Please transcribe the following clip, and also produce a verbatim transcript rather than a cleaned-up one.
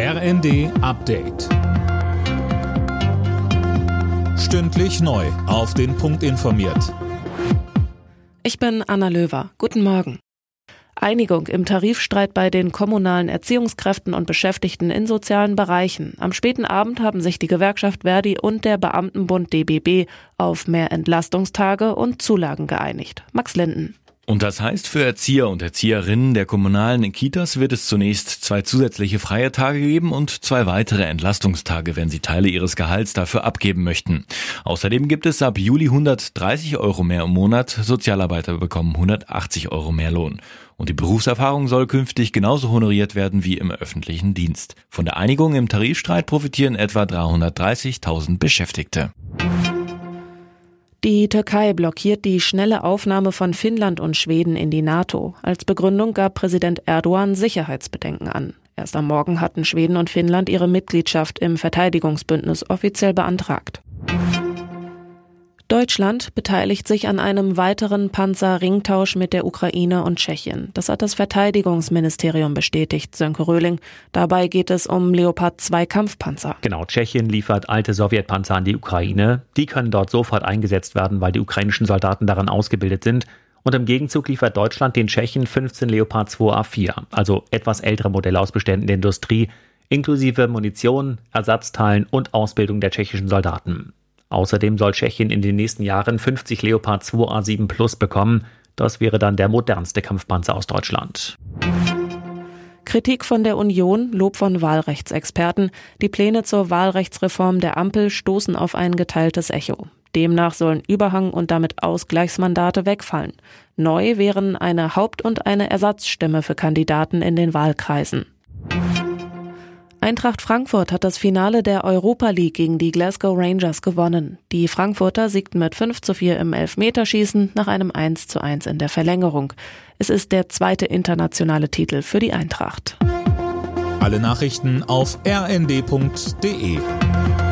R N D Update. Stündlich neu auf den Punkt informiert. Ich bin Anna Löwer. Guten Morgen. Einigung im Tarifstreit bei den kommunalen Erziehungskräften und Beschäftigten in sozialen Bereichen. Am späten Abend haben sich die Gewerkschaft Verdi und der Beamtenbund D B B auf mehr Entlastungstage und Zulagen geeinigt. Max Linden. Und das heißt, für Erzieher und Erzieherinnen der kommunalen Kitas wird es zunächst zwei zusätzliche freie Tage geben und zwei weitere Entlastungstage, wenn sie Teile ihres Gehalts dafür abgeben möchten. Außerdem gibt es ab Juli hundertdreißig Euro mehr im Monat, Sozialarbeiter bekommen hundertachtzig Euro mehr Lohn. Und die Berufserfahrung soll künftig genauso honoriert werden wie im öffentlichen Dienst. Von der Einigung im Tarifstreit profitieren etwa dreihundertdreißigtausend Beschäftigte. Die Türkei blockiert die schnelle Aufnahme von Finnland und Schweden in die NATO. Als Begründung gab Präsident Erdogan Sicherheitsbedenken an. Erst am Morgen hatten Schweden und Finnland ihre Mitgliedschaft im Verteidigungsbündnis offiziell beantragt. Deutschland beteiligt sich an einem weiteren Panzer-Ringtausch mit der Ukraine und Tschechien. Das hat das Verteidigungsministerium bestätigt, Sönke Röhling. Dabei geht es um Leopard zwei Kampfpanzer. Genau, Tschechien liefert alte Sowjetpanzer an die Ukraine. Die können dort sofort eingesetzt werden, weil die ukrainischen Soldaten daran ausgebildet sind. Und im Gegenzug liefert Deutschland den Tschechen fünfzehn Leopard zwei A vier, also etwas ältere Modelle aus Beständen der Industrie, inklusive Munition, Ersatzteilen und Ausbildung der tschechischen Soldaten. Außerdem soll Tschechien in den nächsten Jahren fünfzig Leopard zwei A sieben Plus bekommen. Das wäre dann der modernste Kampfpanzer aus Deutschland. Kritik von der Union, Lob von Wahlrechtsexperten. Die Pläne zur Wahlrechtsreform der Ampel stoßen auf ein geteiltes Echo. Demnach sollen Überhang- und damit Ausgleichsmandate wegfallen. Neu wären eine Haupt- und eine Ersatzstimme für Kandidaten in den Wahlkreisen. Eintracht Frankfurt hat das Finale der Europa League gegen die Glasgow Rangers gewonnen. Die Frankfurter siegten mit fünf zu vier im Elfmeterschießen nach einem eins zu eins in der Verlängerung. Es ist der zweite internationale Titel für die Eintracht. Alle Nachrichten auf r n d punkt d e.